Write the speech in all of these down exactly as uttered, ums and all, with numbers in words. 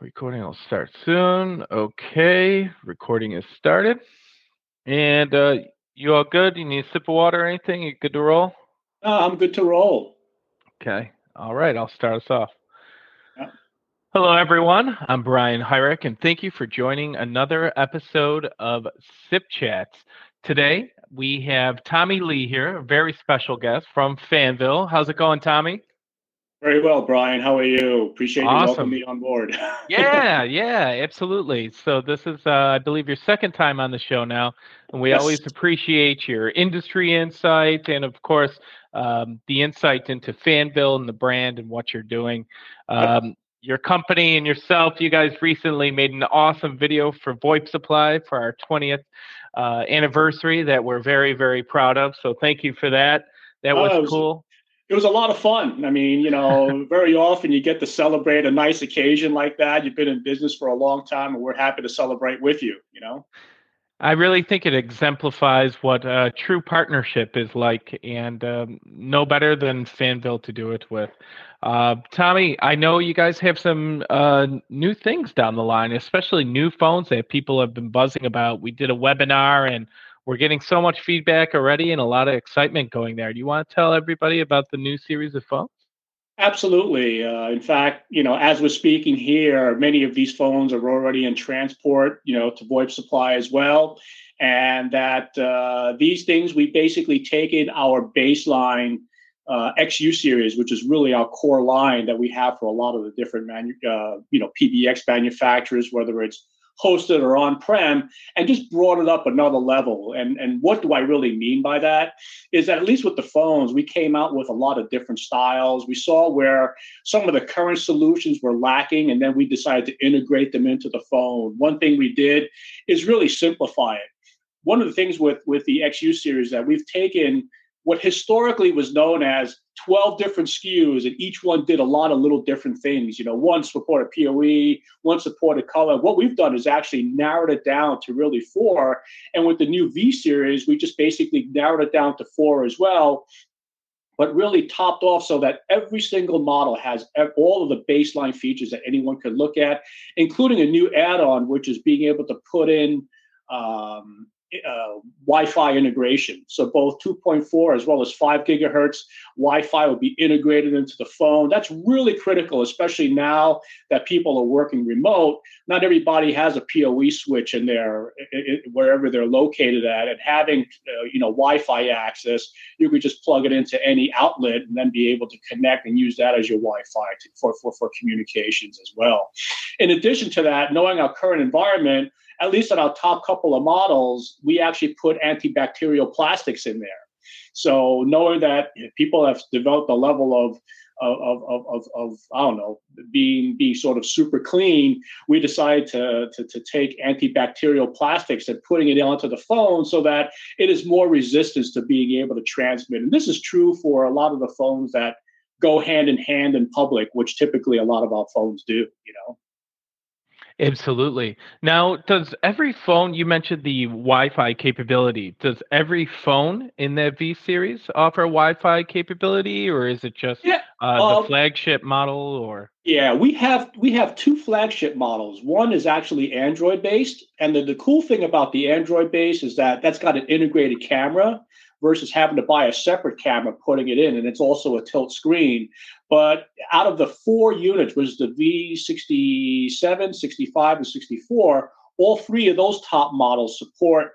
Recording will start soon. Okay, recording is started. And uh, you all good? You need a sip of water or anything? You good to roll? Uh, I'm good to roll. Okay. All right, I'll start us off. Yeah. Hello, everyone. I'm Brian Heirich, and thank you for joining another episode of Sip Chats. Today, we have Tommy Lee here, a very special guest from Fanvil. How's it going, Tommy? Very well, Brian. How are you? Appreciate you welcoming me on board. yeah, yeah, absolutely. So this is, uh, I believe, your second time on the show now, and we yes. always appreciate your industry insight and, of course, um, the insight into Fanvil and the brand and what you're doing. Um, yep. Your company and yourself, you guys recently made an awesome video for VoIP Supply for our twentieth uh, anniversary that we're very, very proud of. So thank you for that. That was, oh, was cool. It was a lot of fun. I mean, you know, very often you get to celebrate a nice occasion like that. You've been in business for a long time, and we're happy to celebrate with you, you know? I really think it exemplifies what a true partnership is like, and um, no better than Fanvil to do it with. Uh, Tommy, I know you guys have some uh, new things down the line, especially new phones that people have been buzzing about. We did a webinar, and we're getting so much feedback already and a lot of excitement going there. Do you want to tell everybody about the new series of phones? Absolutely. Uh, in fact, you know, as we're speaking here, many of these phones are already in transport, you know, to VoIP Supply as well. And that uh, these things, we basically taken our baseline uh, X U series, which is really our core line that we have for a lot of the different, manu uh, you know, P B X manufacturers, whether it's hosted or on-prem, and just brought it up another level. And, and what do I really mean by that is that at least with the phones, we came out with a lot of different styles. We saw where some of the current solutions were lacking, and then we decided to integrate them into the phone. One thing we did is really simplify it. One of the things with, with the X U series that we've taken what historically was known as twelve different S K Us, and each one did a lot of little different things. You know, one supported P O E, one supported color. What we've done is actually narrowed it down to really four. And with the new V series, we just basically narrowed it down to four as well, but really topped off so that every single model has all of the baseline features that anyone could look at, including a new add-on, which is being able to put in um, Uh, Wi-Fi integration. So both two point four as well as five gigahertz Wi-Fi will be integrated into the phone. That's really critical, especially now that people are working remote. Not everybody has a P O E switch in their it, it, wherever they're located at, and having uh, you know Wi-Fi access, you could just plug it into any outlet and then be able to connect and use that as your Wi-Fi to, for, for for communications as well. In addition to that, knowing our current environment, at least in our top couple of models, we actually put antibacterial plastics in there. So knowing that people have developed a level of, of, of, of, of I don't know, being, being sort of super clean, we decided to, to, to take antibacterial plastics and putting it onto the phone so that it is more resistant to being able to transmit. And this is true for a lot of the phones that go hand in hand in public, which typically a lot of our phones do, you know. Absolutely. Now, does every phone, you mentioned the Wi-Fi capability, does every phone in that V series offer Wi-Fi capability, or is it just yeah, uh, um, the flagship model? Or yeah, we have we have two flagship models. One is actually Android based, and the, the cool thing about the Android based is that that's got an integrated camera versus having to buy a separate camera, putting it in, and it's also a tilt screen. But out of the four units, which is the V sixty-seven, sixty-five, and sixty-four, all three of those top models support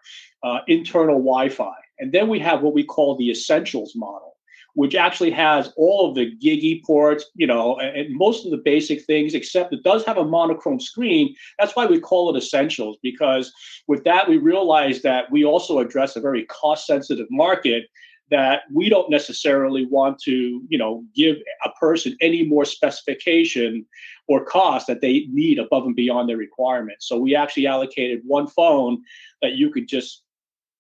uh, internal Wi-Fi. And then we have what we call the Essentials model, which actually has all of the giggy ports, you know, and most of the basic things, except it does have a monochrome screen. That's why we call it Essentials, because with that, we realize that we also address a very cost-sensitive market that we don't necessarily want to, you know, give a person any more specification or cost that they need above and beyond their requirements. So we actually allocated one phone that you could just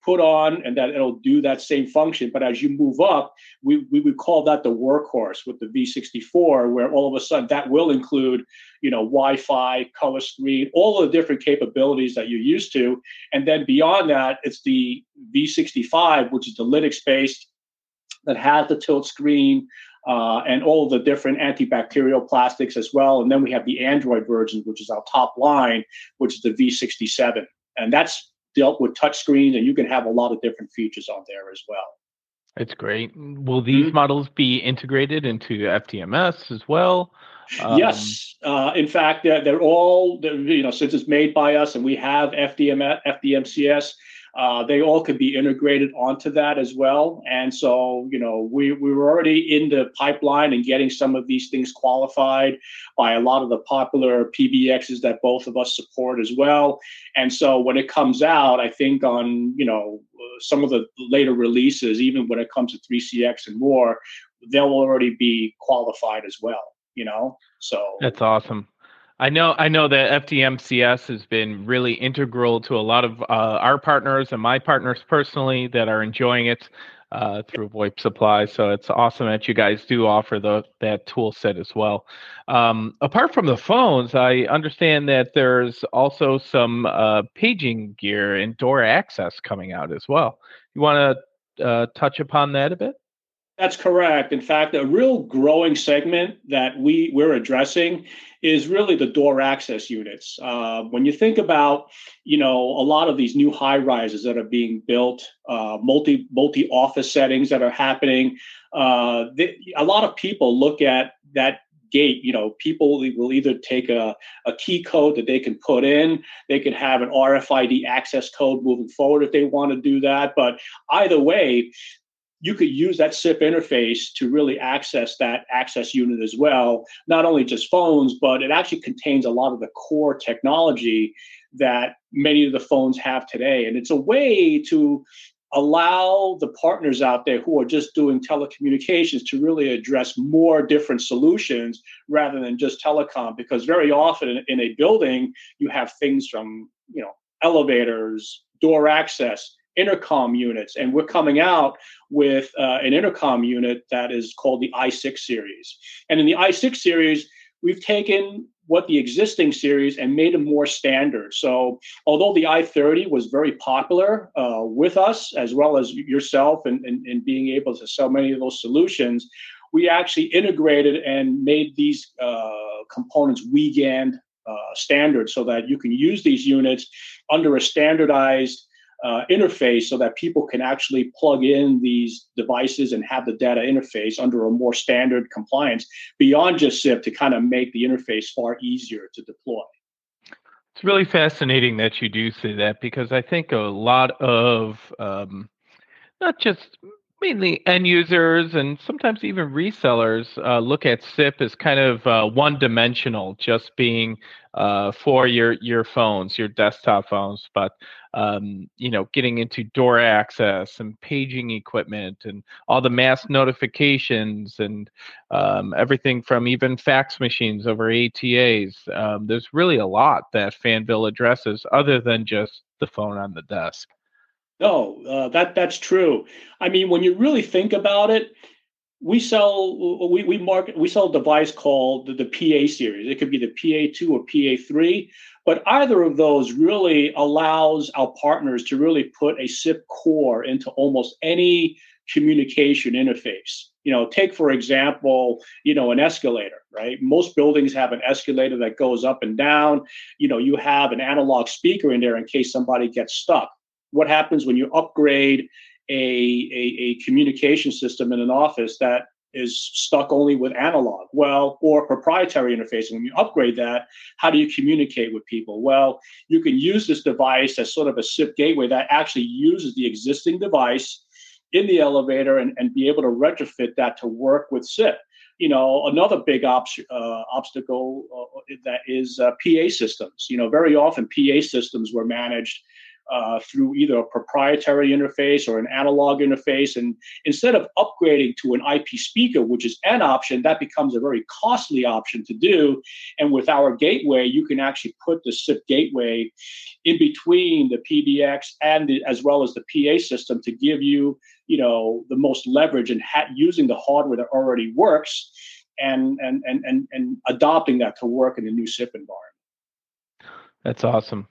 put on, and that it'll do that same function. But as you move up, we, we would call that the workhorse with the V sixty-four, where all of a sudden that will include, you know, Wi-Fi, color screen, all the different capabilities that you're used to. And then beyond that, it's the V sixty-five, which is the Linux-based, that has the tilt screen, uh, and all the different antibacterial plastics as well. And then we have the Android version, which is our top line, which is the V sixty-seven. And that's dealt with touchscreen, and you can have a lot of different features on there as well. That's great. Will these mm-hmm. models be integrated into F D M S as well? Um, yes. Uh, in fact, they're, they're all, they're, you know, since it's made by us and we have F D M, F D M C S, uh, they all could be integrated onto that as well. And so, you know, we, we were already in the pipeline and getting some of these things qualified by a lot of the popular P B Xs that both of us support as well. And so when it comes out, I think on, you know, some of the later releases, even when it comes to three C X and more, they'll already be qualified as well. You know, so that's awesome. I know, I know that F D M C S has been really integral to a lot of uh, our partners and my partners personally that are enjoying it uh, through VoIP Supply. So it's awesome that you guys do offer the, that tool set as well. Um, apart from the phones, I understand that there's also some uh, paging gear and door access coming out as well. You want to uh, touch upon that a bit? That's correct. In fact, a real growing segment that we, we're addressing is really the door access units. Uh, when you think about, you know, a lot of these new high rises that are being built, uh, multi, multi-office settings that are happening, uh, they, a lot of people look at that gate. You know, people will either take a, a key code that they can put in, they could have an R F I D access code moving forward if they want to do that. But either way, you could use that S I P interface to really access that access unit as well, not only just phones, but it actually contains a lot of the core technology that many of the phones have today. And it's a way to allow the partners out there who are just doing telecommunications to really address more different solutions rather than just telecom, because very often in a building, you have things from, you know, elevators, door access, intercom units, and we're coming out with uh, an intercom unit that is called the i six series. And in the i six series, we've taken what the existing series and made them more standard. So although the i thirty was very popular uh, with us, as well as yourself, and, and, and being able to sell many of those solutions, we actually integrated and made these uh, components Wiegand uh, standard, so that you can use these units under a standardized Uh, interface, so that people can actually plug in these devices and have the data interface under a more standard compliance beyond just S I P, to kind of make the interface far easier to deploy. It's really fascinating that you do say that, because I think a lot of um, not just mainly end users and sometimes even resellers uh, look at S I P as kind of uh, one-dimensional, just being uh, for your your phones, your desktop phones, but Um, you know, getting into door access and paging equipment and all the mass notifications and um, everything from even fax machines over A T As. Um, there's really a lot that Fanvil addresses other than just the phone on the desk. No, uh, that that's true. I mean, when you really think about it, we sell we we market we sell a device called the, the P A series. It could be the P A two or P A three, but either of those really allows our partners to really put a S I P core into almost any communication interface. You know, take for example, you know, an escalator, right? Most buildings have an escalator that goes up and down. You know, you have an analog speaker in there in case somebody gets stuck. What happens when you upgrade A, a, a communication system in an office that is stuck only with analog? Well, or proprietary interface. When you upgrade that, how do you communicate with people? Well, you can use this device as sort of a S I P gateway that actually uses the existing device in the elevator and, and be able to retrofit that to work with S I P. You know, another big op- uh, obstacle uh, that is uh, P A systems. You know, very often P A systems were managed Uh, through either a proprietary interface or an analog interface. And instead of upgrading to an I P speaker, which is an option, that becomes a very costly option to do. And with our gateway, you can actually put the S I P gateway in between the P B X and the, as well as the P A system, to give you, you know, the most leverage and ha- using the hardware that already works and, and, and, and, and adopting that to work in the new S I P environment. That's awesome.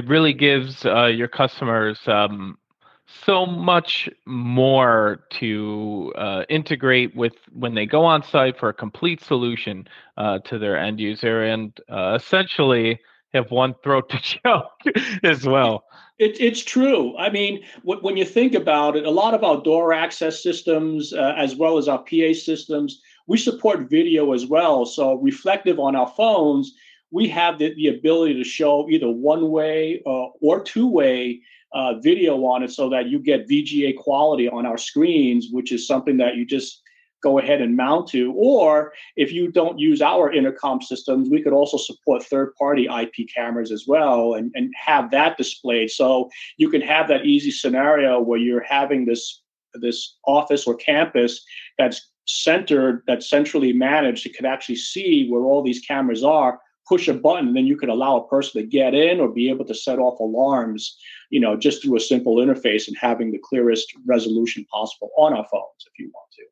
It really gives uh, your customers um, so much more to uh, integrate with when they go on site for a complete solution uh, to their end user, and uh, essentially have one throat to choke as well. It, it's true. I mean, w- when you think about it, a lot of our door access systems, uh, as well as our P A systems, we support video as well. So reflective on our phones, we have the, the ability to show either one-way uh, or two-way uh, video on it, so that you get V G A quality on our screens, which is something that you just go ahead and mount to. Or if you don't use our intercom systems, we could also support third-party I P cameras as well, and, and have that displayed. So you can have that easy scenario where you're having this, this office or campus that's centered, that's centrally managed, that could actually see where all these cameras are, push a button, then you could allow a person to get in or be able to set off alarms, you know, just through a simple interface, and having the clearest resolution possible on our phones if you want to.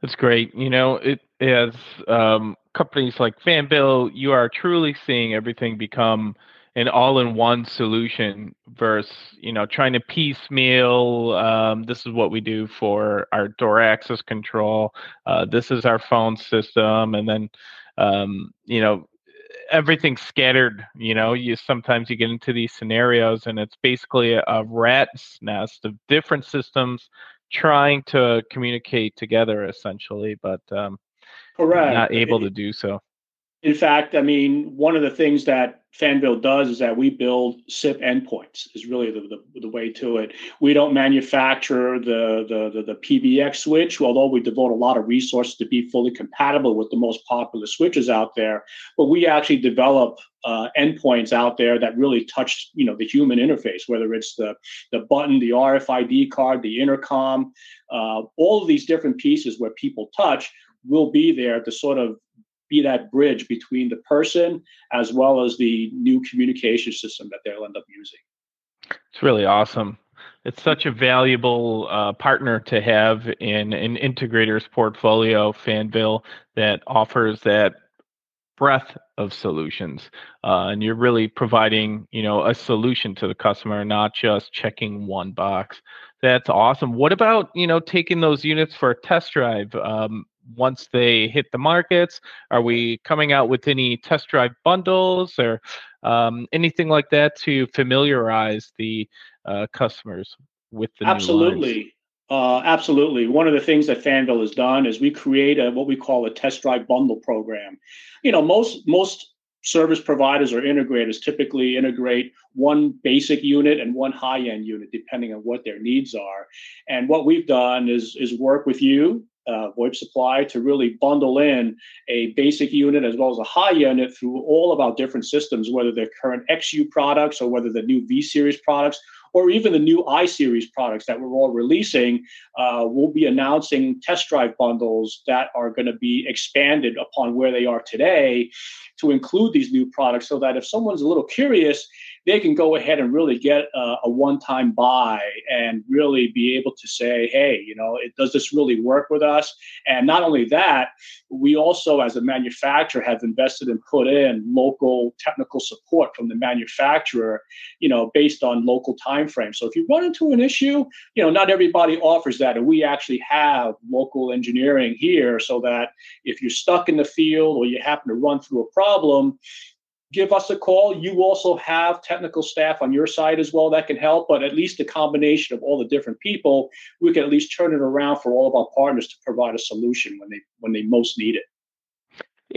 That's great. You know, it, as um, companies like Fanvil, you are truly seeing everything become an all-in-one solution versus, you know, trying to piecemeal. Um, this is what we do for our door access control. Uh, this is our phone system. And then, um, you know, everything scattered. You know, you sometimes you get into these scenarios and it's basically a, a rat's nest of different systems trying to communicate together, essentially, but um, correct. Not able to do so. In fact, I mean, one of the things that Fanvil does is that we build S I P endpoints. Is really the, the, the way to it. We don't manufacture the, the the the P B X switch, although we devote a lot of resources to be fully compatible with the most popular switches out there. But we actually develop uh, endpoints out there that really touch, you know, the human interface, whether it's the the button, the R F I D card, the intercom, uh, all of these different pieces where people touch will be there to sort of be that bridge between the person as well as the new communication system that they'll end up using. It's really awesome. It's such a valuable uh, partner to have in an integrator's portfolio, Fanvil, that offers that breadth of solutions. Uh, and you're really providing, you know, a solution to the customer, not just checking one box. That's awesome. What about, you know, taking those units for a test drive? Um, Once they hit the markets, are we coming out with any test drive bundles or um, anything like that to familiarize the uh, customers with the Absolutely. New lines? Uh, absolutely. One of the things that Fanvil has done is we create a, what we call a test drive bundle program. You know, most most service providers or integrators typically integrate one basic unit and one high-end unit, depending on what their needs are. And what we've done is is work with you, Uh, VoIP Supply, to really bundle in a basic unit as well as a high unit through all of our different systems, whether they're current X U products or whether the new V-Series products or even the new i-Series products that we're all releasing. Uh, we'll be announcing test drive bundles that are going to be expanded upon where they are today to include these new products, so that if someone's a little curious, they can go ahead and really get a, a one-time buy and really be able to say, hey, you know, it, does this really work with us? And not only that, we also, as a manufacturer, have invested and put in local technical support from the manufacturer, you know, based on local timeframes. So if you run into an issue, you know, not everybody offers that. And we actually have local engineering here, so that if you're stuck in the field or you happen to run through a problem, give us a call. You also have technical staff on your side as well that can help, but at least the combination of all the different people, we can at least turn it around for all of our partners to provide a solution when they when they most need it.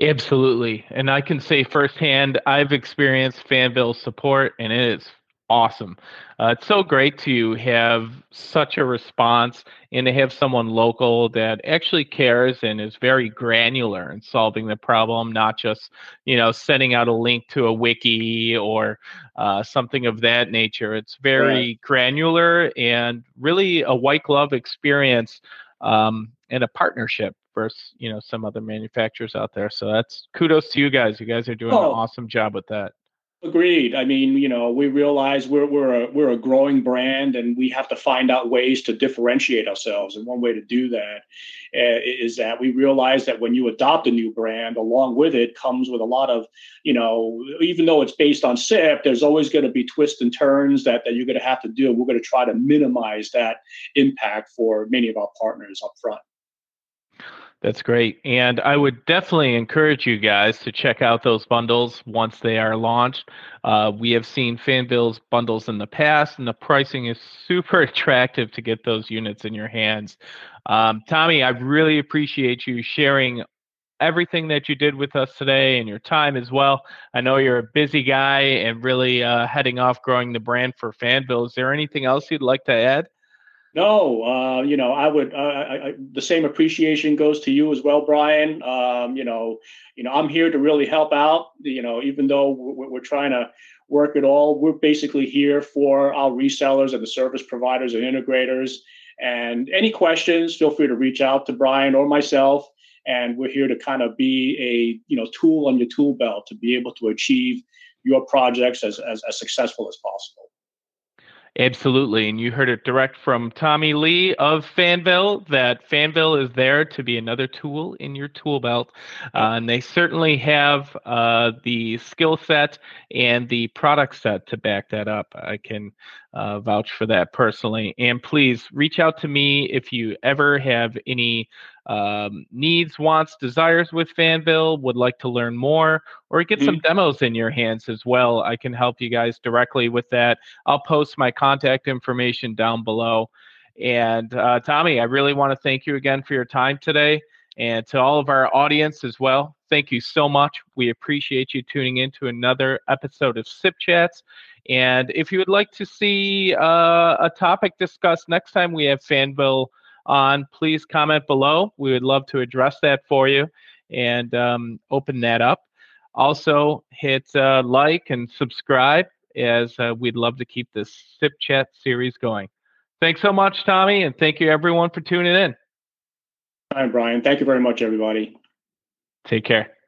Absolutely. And I can say firsthand, I've experienced Fanvil support, and it is awesome. Uh, it's so great to have such a response and to have someone local that actually cares and is very granular in solving the problem, not just, you know, sending out a link to a wiki or uh, something of that nature. It's very yeah. granular and really a white glove experience um, and a partnership versus, you know, some other manufacturers out there. So that's kudos to you guys. You guys are doing oh. an awesome job with that. Agreed. I mean, you know, we realize we're we're a, we're a growing brand, and we have to find out ways to differentiate ourselves. And one way to do that uh, is that we realize that when you adopt a new brand, along with it comes with a lot of, you know, even though it's based on S I P, there's always going to be twists and turns that, that you're going to have to do. We're going to try to minimize that impact for many of our partners up front. That's great. And I would definitely encourage you guys to check out those bundles once they are launched. Uh, we have seen Fanvil's bundles in the past, and the pricing is super attractive to get those units in your hands. Um, Tommy, I really appreciate you sharing everything that you did with us today and your time as well. I know you're a busy guy and really uh, heading off growing the brand for Fanvil. Is there anything else you'd like to add? No, uh, you know, I would. Uh, I, I, the same appreciation goes to you as well, Brian. Um, you know, you know, I'm here to really help out. You know, even though we're, we're trying to work it all, we're basically here for our resellers and the service providers and integrators. And any questions, feel free to reach out to Brian or myself. And we're here to kind of be a you know tool on your tool belt to be able to achieve your projects as as, as successful as possible. Absolutely. And you heard it direct from Tommy Lee of Fanvil, that Fanvil is there to be another tool in your tool belt. Uh, and they certainly have uh, the skill set and the product set to back that up. I can uh, vouch for that personally. And please reach out to me if you ever have any um, needs, wants, desires with Fanvil, would like to learn more, or get mm-hmm. some demos in your hands as well. I can help you guys directly with that. I'll post my contact information down below. And uh, Tommy, I really want to thank you again for your time today, and to all of our audience as well. Thank you so much. We appreciate you tuning in to another episode of Sip Chats. And if you would like to see uh, a topic discussed next time we have Fanvil on, please comment below. We would love to address that for you and um, open that up. Also, hit uh, like and subscribe, as uh, we'd love to keep this Sip Chat series going. Thanks so much, Tommy, and thank you everyone for tuning in. All right, Brian. Thank you very much, everybody. Take care.